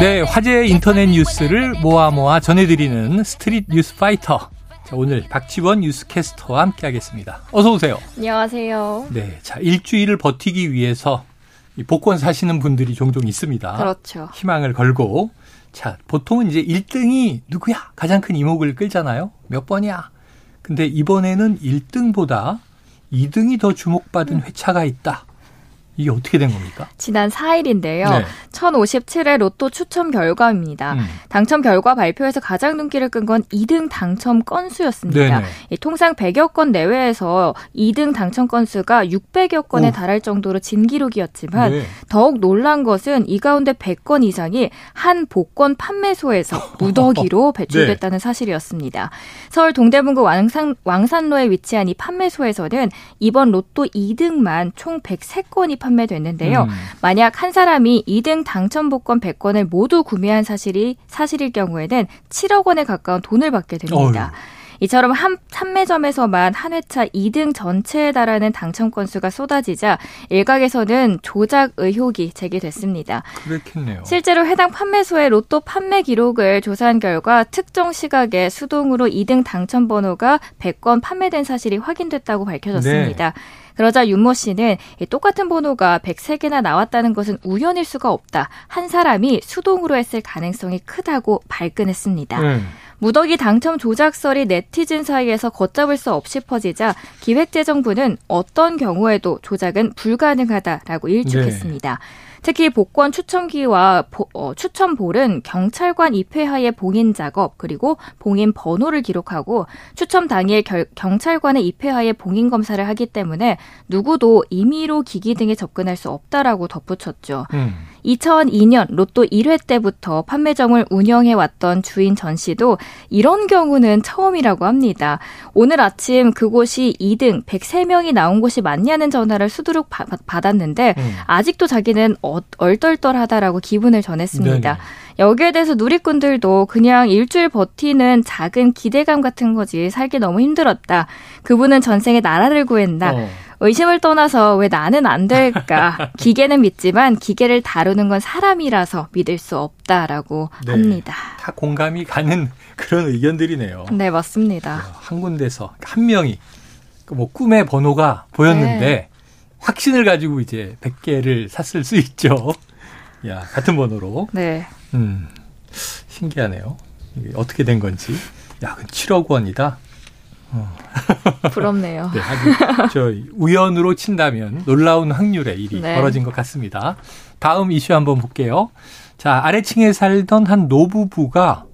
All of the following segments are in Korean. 네, 화제의 인터넷 뉴스를 모아 전해드리는 스트릿 뉴스 파이터. 자, 오늘 박지원 뉴스캐스터와 함께하겠습니다. 어서 오세요. 안녕하세요. 네, 자, 일주일을 버티기 위해서 복권 사시는 분들이 종종 있습니다. 그렇죠. 희망을 걸고. 자, 보통은 이제 1등이 누구야? 가장 큰 이목을 끌잖아요. 몇 번이야? 근데 이번에는 1등보다 2등이 더 주목받은 회차가 있다. 이게 어떻게 된 겁니까? 지난 4일인데요. 네. 1057회 로또 추첨 결과입니다. 당첨 결과 발표에서 가장 눈길을 끈 건 2등 당첨 건수였습니다. 통상 100여 건 내외에서 2등 당첨 건수가 600여 건에 달할 정도로 진기록이었지만 네. 더욱 놀란 것은 이 가운데 100건 이상이 한 복권 판매소에서 무더기로 배출됐다는 네. 사실이었습니다. 서울 동대문구 왕산로에 위치한 이 판매소에서는 이번 로또 2등만 총 103건이 판매됐는데요. 만약 한 사람이 2등 당첨 복권 100건을 모두 구매한 사실일 경우에는 7억 원에 가까운 돈을 받게 됩니다. 이처럼 한 판매점에서만 한 회차 2등 전체에 달하는 당첨 건수가 쏟아지자 일각에서는 조작 의혹이 제기됐습니다. 그렇겠네요. 실제로 해당 판매소의 로또 판매 기록을 조사한 결과 특정 시각에 수동으로 2등 당첨 번호가 100건 판매된 사실이 확인됐다고 밝혀졌습니다. 네. 그러자 윤모 씨는 똑같은 번호가 103개나 나왔다는 것은 우연일 수가 없다. 한 사람이 수동으로 했을 가능성이 크다고 발끈했습니다. 무더기 당첨 조작설이 네티즌 사이에서 걷잡을 수 없이 퍼지자 기획재정부는 어떤 경우에도 조작은 불가능하다라고 일축했습니다. 네. 특히 복권 추첨기와 추첨볼은 경찰관 입회하에 봉인 작업 그리고 봉인 번호를 기록하고 추첨 당일 경찰관의 입회하에 봉인 검사를 하기 때문에 누구도 임의로 기기 등에 접근할 수 없다라고 덧붙였죠. 2002년 로또 1회 때부터 판매점을 운영해왔던 주인 전 씨도 이런 경우는 처음이라고 합니다. 오늘 아침 그곳이 2등 103명이 나온 곳이 맞냐는 전화를 수두룩 받았는데 아직도 자기는 얼떨떨하다라고 기분을 전했습니다. 네네. 여기에 대해서 누리꾼들도 그냥 일주일 버티는 작은 기대감 같은 거지 살기 너무 힘들었다. 그분은 전생에 나라를 구했나. 의심을 떠나서 왜 나는 안 될까. 기계는 믿지만 기계를 다루는 건 사람이라서 믿을 수 없다라고 네, 합니다. 다 공감이 가는 그런 의견들이네요. 네, 맞습니다. 한 군데서 한 명이 뭐 꿈의 번호가 보였는데 네. 확신을 가지고 이제 100개를 샀을 수 있죠. 야, 같은 번호로. 네. 신기하네요. 이게 어떻게 된 건지. 야, 그건 7억 원이다. 부럽네요. 네, 아주 우연으로 친다면 놀라운 확률의 일이 네. 벌어진 것 같습니다. 다음 이슈 한번 볼게요. 자, 아래층에 살던 한 노부부가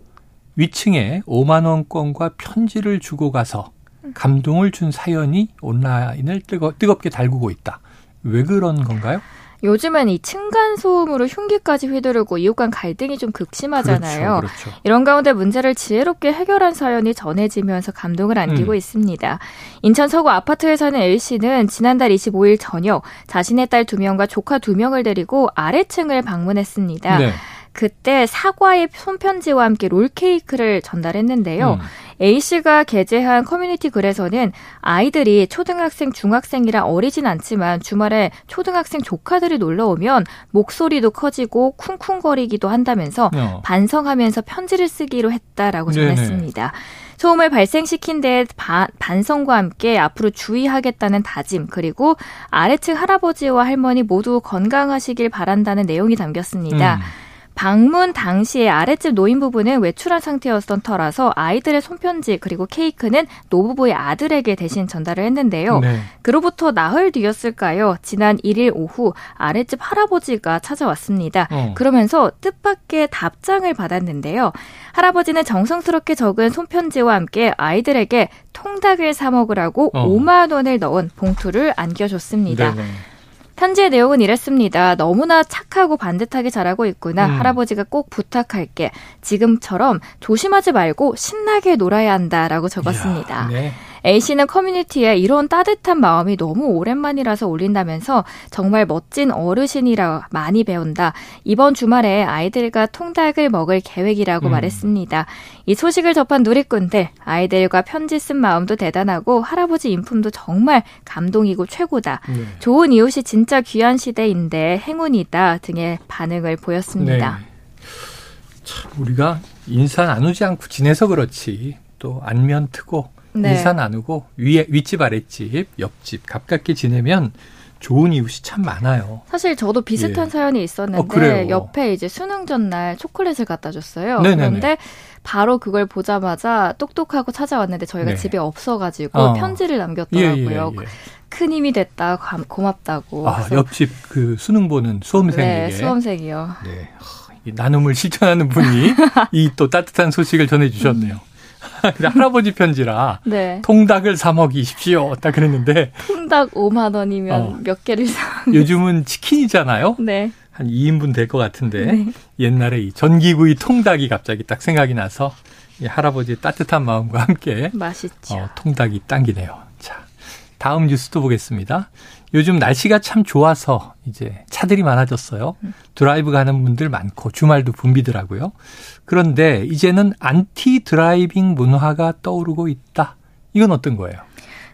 위층에 5만 원권과 편지를 주고 가서 감동을 준 사연이 온라인을 뜨겁게 달구고 있다. 왜 그런 건가요? 요즘엔 이 층간소음으로 흉기까지 휘두르고 이웃 간 갈등이 좀 극심하잖아요. 그렇죠. 이런 가운데 문제를 지혜롭게 해결한 사연이 전해지면서 감동을 안기고 있습니다. 인천 서구 아파트에 사는 A씨는 지난달 25일 저녁 자신의 딸 2명과 조카 2명을 데리고 아래층을 방문했습니다. 네. 그때 사과의 손편지와 함께 롤케이크를 전달했는데요. A씨가 게재한 커뮤니티 글에서는 아이들이 초등학생, 중학생이라 어리진 않지만 주말에 초등학생 조카들이 놀러오면 목소리도 커지고 쿵쿵거리기도 한다면서 반성하면서 편지를 쓰기로 했다라고 전했습니다. 소음을 발생시킨 데에 반성과 함께 앞으로 주의하겠다는 다짐 그리고 아래층 할아버지와 할머니 모두 건강하시길 바란다는 내용이 담겼습니다. 방문 당시에 아랫집 노인 부부는 외출한 상태였던 터라서 아이들의 손편지 그리고 케이크는 노부부의 아들에게 대신 전달을 했는데요. 네. 그로부터 나흘 뒤였을까요? 지난 1일 오후 아랫집 할아버지가 찾아왔습니다. 그러면서 뜻밖의 답장을 받았는데요. 할아버지는 정성스럽게 적은 손편지와 함께 아이들에게 통닭을 사 먹으라고 5만 원을 넣은 봉투를 안겨줬습니다. 네네. 편지의 내용은 이랬습니다. 너무나 착하고 반듯하게 자라고 있구나. 할아버지가 꼭 부탁할게. 지금처럼 조심하지 말고 신나게 놀아야 한다라고 적었습니다. 이야, 네. A씨는 커뮤니티에 이런 따뜻한 마음이 너무 오랜만이라서 올린다면서 정말 멋진 어르신이라 많이 배운다. 이번 주말에 아이들과 통닭을 먹을 계획이라고 말했습니다. 이 소식을 접한 누리꾼들, 아이들과 편지 쓴 마음도 대단하고 할아버지 인품도 정말 감동이고 최고다. 네. 좋은 이웃이 진짜 귀한 시대인데 행운이다 등의 반응을 보였습니다. 네. 참 우리가 인사 나누지 않고 지내서 그렇지 또 안면 트고 네. 인사 나누고 윗집 아랫집 옆집 가깝게 지내면 좋은 이웃이 참 많아요. 사실 저도 비슷한 예. 사연이 있었는데 옆에 이제 수능 전날 초콜릿을 갖다 줬어요. 네네네. 그런데 바로 그걸 보자마자 똑똑하고 찾아왔는데 저희가 네. 집에 없어가지고 편지를 남겼더라고요. 예, 예, 예. 큰 힘이 됐다. 고맙다고. 아, 옆집 그 수능 보는 수험생에게. 네, 수험생이요. 네. 이 나눔을 실천하는 분이 이 또 따뜻한 소식을 전해주셨네요. 할아버지 편지라 네. 통닭을 사 먹이십시오. 딱 그랬는데. 통닭 5만 원이면 몇 개를 사. 요즘은 치킨이잖아요. 네. 한 2인분 될 것 같은데 네. 옛날에 이 전기구이 통닭이 갑자기 딱 생각이 나서 이 할아버지의 따뜻한 마음과 함께 맛있죠. 통닭이 당기네요. 자, 다음 뉴스도 보겠습니다. 요즘 날씨가 참 좋아서 이제 차들이 많아졌어요. 드라이브 가는 분들 많고 주말도 붐비더라고요. 그런데 이제는 안티 드라이빙 문화가 떠오르고 있다. 이건 어떤 거예요?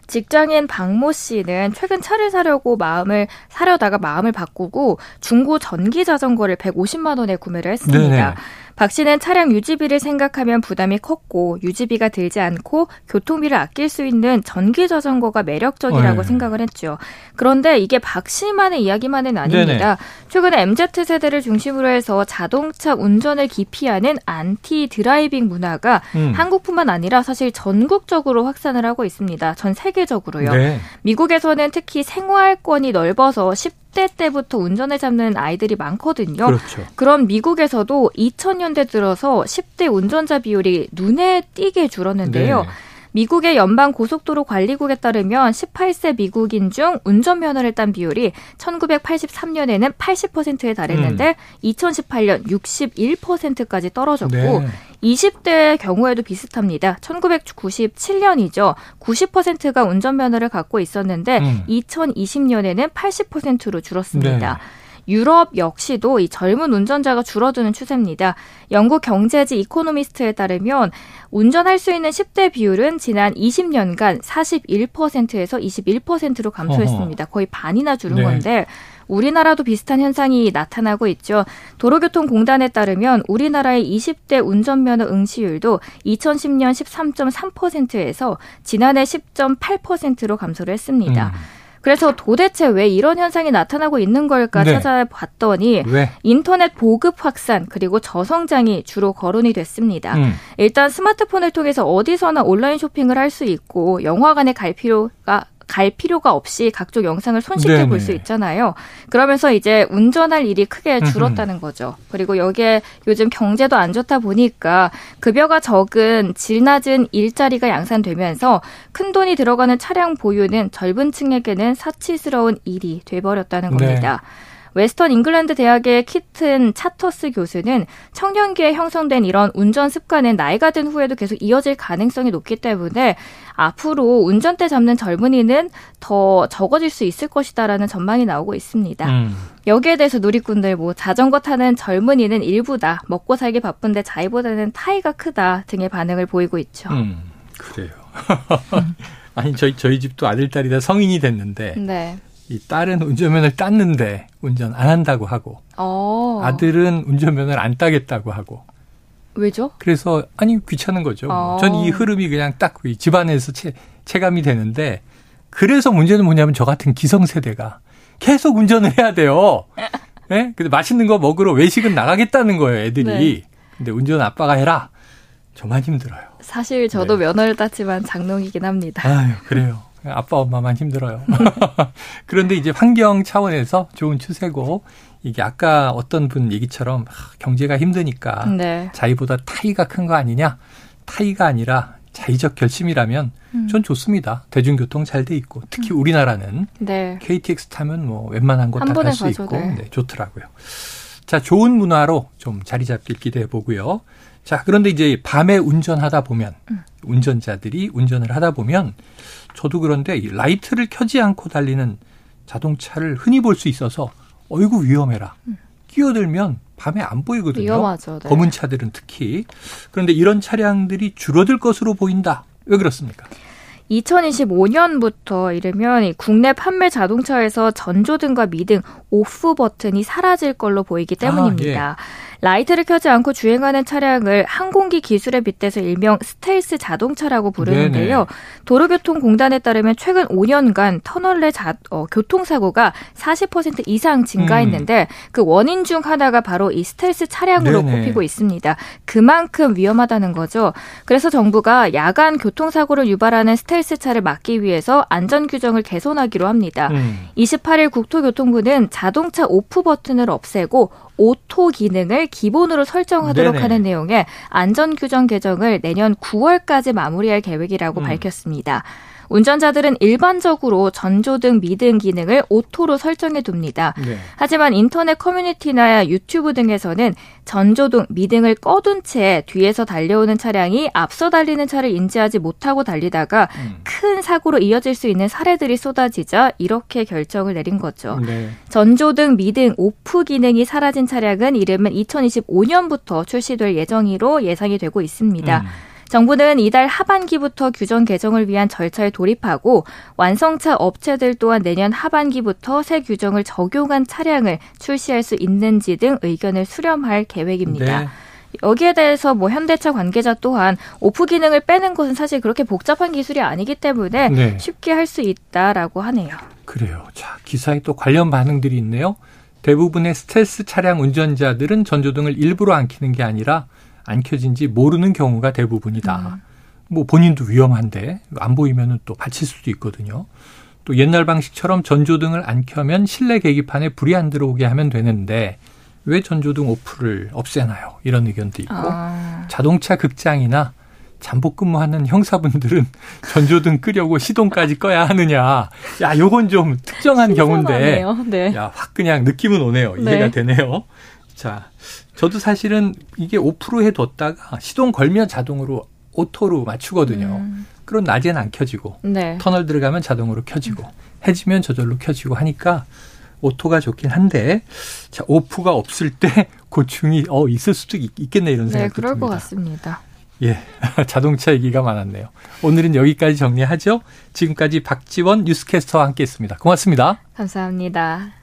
직장인 박모 씨는 최근 차를 사려다가 마음을 바꾸고 중고 전기 자전거를 150만 원에 구매를 했습니다. 네네. 박 씨는 차량 유지비를 생각하면 부담이 컸고 유지비가 들지 않고 교통비를 아낄 수 있는 전기 자전거가 매력적이라고 생각을 했죠. 그런데 이게 박 씨만의 이야기만은 아닙니다. 네네. 최근에 MZ세대를 중심으로 해서 자동차 운전을 기피하는 안티 드라이빙 문화가 한국뿐만 아니라 사실 전국적으로 확산을 하고 있습니다. 전 세계적으로요. 네. 미국에서는 특히 생활권이 넓어서 10대 때부터 운전을 잡는 아이들이 많거든요. 그렇죠. 그럼 미국에서도 2000년대 들어서 10대 운전자 비율이 눈에 띄게 줄었는데요. 네. 미국의 연방 고속도로 관리국에 따르면 18세 미국인 중 운전면허를 딴 비율이 1983년에는 80%에 달했는데 2018년 61%까지 떨어졌고 네. 20대의 경우에도 비슷합니다. 1997년이죠. 90%가 운전면허를 갖고 있었는데 2020년에는 80%로 줄었습니다. 네. 유럽 역시도 이 젊은 운전자가 줄어드는 추세입니다. 영국 경제지 이코노미스트에 따르면 운전할 수 있는 10대 비율은 지난 20년간 41%에서 21%로 감소했습니다. 거의 반이나 줄은 네. 건데 우리나라도 비슷한 현상이 나타나고 있죠. 도로교통공단에 따르면 우리나라의 20대 운전면허 응시율도 2010년 13.3%에서 지난해 10.8%로 감소를 했습니다. 그래서 도대체 왜 이런 현상이 나타나고 있는 걸까 네. 찾아봤더니 왜? 인터넷 보급 확산 그리고 저성장이 주로 거론이 됐습니다. 일단 스마트폰을 통해서 어디서나 온라인 쇼핑을 할 수 있고 영화관에 갈 필요가 없이 각종 영상을 손쉽게 볼 수 있잖아요. 그러면서 이제 운전할 일이 크게 줄었다는 거죠. 그리고 여기에 요즘 경제도 안 좋다 보니까 급여가 적은 질 낮은 일자리가 양산되면서 큰돈이 들어가는 차량 보유는 젊은 층에게는 사치스러운 일이 돼버렸다는 겁니다. 네. 웨스턴 잉글랜드 대학의 키튼 차터스 교수는 청년기에 형성된 이런 운전 습관은 나이가 든 후에도 계속 이어질 가능성이 높기 때문에 앞으로 운전대 잡는 젊은이는 더 적어질 수 있을 것이다라는 전망이 나오고 있습니다. 여기에 대해서 누리꾼들 자전거 타는 젊은이는 일부다. 먹고 살기 바쁜데 자의보다는 타의가 크다 등의 반응을 보이고 있죠. 그래요. 아니 저희 집도 아들 딸이 다 성인이 됐는데 네. 이 딸은 운전면허를 땄는데 운전 안 한다고 하고 아들은 운전면허를 안 따겠다고 하고. 왜죠? 그래서 아니 귀찮은 거죠. 전 이 흐름이 그냥 딱 집안에서 체감이 되는데 그래서 문제는 뭐냐면 저 같은 기성세대가 계속 운전을 해야 돼요. 네? 근데 맛있는 거 먹으러 외식은 나가겠다는 거예요 애들이. 네. 근데 운전 아빠가 해라. 저만 힘들어요. 사실 저도 네. 면허를 땄지만 장롱이긴 합니다. 아유, 그래요. 아빠 엄마만 힘들어요. 그런데 이제 환경 차원에서 좋은 추세고 이게 아까 어떤 분 얘기처럼 경제가 힘드니까 네. 자의보다 타의가 큰 거 아니냐. 타의가 아니라 자의적 결심이라면 전 좋습니다. 대중교통 잘 돼 있고 특히 우리나라는 네. KTX 타면 웬만한 거 다 갈 수 있고 네, 좋더라고요. 자, 좋은 문화로 좀 자리 잡길 기대해 보고요. 자, 그런데 이제 밤에 운전하다 보면 운전자들이 운전을 하다 보면 저도 그런데 이 라이트를 켜지 않고 달리는 자동차를 흔히 볼 수 있어서 어이구 위험해라. 끼어들면 밤에 안 보이거든요. 위험하죠. 네. 검은 차들은 특히. 그런데 이런 차량들이 줄어들 것으로 보인다. 왜 그렇습니까? 2025년부터 이르면 국내 판매 자동차에서 전조등과 미등 오프 버튼이 사라질 걸로 보이기 때문입니다. 예. 라이트를 켜지 않고 주행하는 차량을 항공기 기술에 빗대서 일명 스텔스 자동차라고 부르는데요. 네네. 도로교통공단에 따르면 최근 5년간 터널 내 교통사고가 40% 이상 증가했는데 그 원인 중 하나가 바로 이 스텔스 차량으로 네네. 꼽히고 있습니다. 그만큼 위험하다는 거죠. 그래서 정부가 야간 교통사고를 유발하는 스텔스 차를 막기 위해서 안전 규정을 개선하기로 합니다. 28일 국토교통부는 자동차 오프 버튼을 없애고 오토 기능을 기본으로 설정하도록 네네. 하는 내용의 안전규정 개정을 내년 9월까지 마무리할 계획이라고 밝혔습니다. 운전자들은 일반적으로 전조등, 미등 기능을 오토로 설정해 둡니다. 네. 하지만 인터넷 커뮤니티나 유튜브 등에서는 전조등, 미등을 꺼둔 채 뒤에서 달려오는 차량이 앞서 달리는 차를 인지하지 못하고 달리다가 큰 사고로 이어질 수 있는 사례들이 쏟아지자 이렇게 결정을 내린 거죠. 네. 전조등, 미등, 오프 기능이 사라진 차량은 이르면 2025년부터 출시될 예정으로 예상이 되고 있습니다. 정부는 이달 하반기부터 규정 개정을 위한 절차에 돌입하고 완성차 업체들 또한 내년 하반기부터 새 규정을 적용한 차량을 출시할 수 있는지 등 의견을 수렴할 계획입니다. 네. 여기에 대해서 현대차 관계자 또한 오프 기능을 빼는 것은 사실 그렇게 복잡한 기술이 아니기 때문에 네. 쉽게 할 수 있다라고 하네요. 그래요. 자, 기사에 또 관련 반응들이 있네요. 대부분의 스텔스 차량 운전자들은 전조등을 일부러 안 켜는 게 아니라 안 켜진지 모르는 경우가 대부분이다. 본인도 위험한데 안 보이면 또 다칠 수도 있거든요. 또 옛날 방식처럼 전조등을 안 켜면 실내 계기판에 불이 안 들어오게 하면 되는데 왜 전조등 오프를 없애나요? 이런 의견도 있고 자동차 극장이나 잠복 근무하는 형사분들은 전조등 끄려고 시동까지 꺼야 하느냐. 야, 요건 좀 특정한 신선하네요. 경우인데 네. 야, 확 그냥 느낌은 오네요. 이해가 네. 되네요. 자, 저도 사실은 이게 오프로 해뒀다가 시동 걸면 자동으로 오토로 맞추거든요. 그럼 낮에는 안 켜지고 네. 터널 들어가면 자동으로 켜지고 해지면 저절로 켜지고 하니까 오토가 좋긴 한데 자, 오프가 없을 때 고충이 있을 수도 있겠네 이런 생각이 듭니다. 네, 그럴 듭니다. 것 같습니다. 예, 자동차 얘기가 많았네요. 오늘은 여기까지 정리하죠. 지금까지 박지원 뉴스캐스터와 함께했습니다. 고맙습니다. 감사합니다.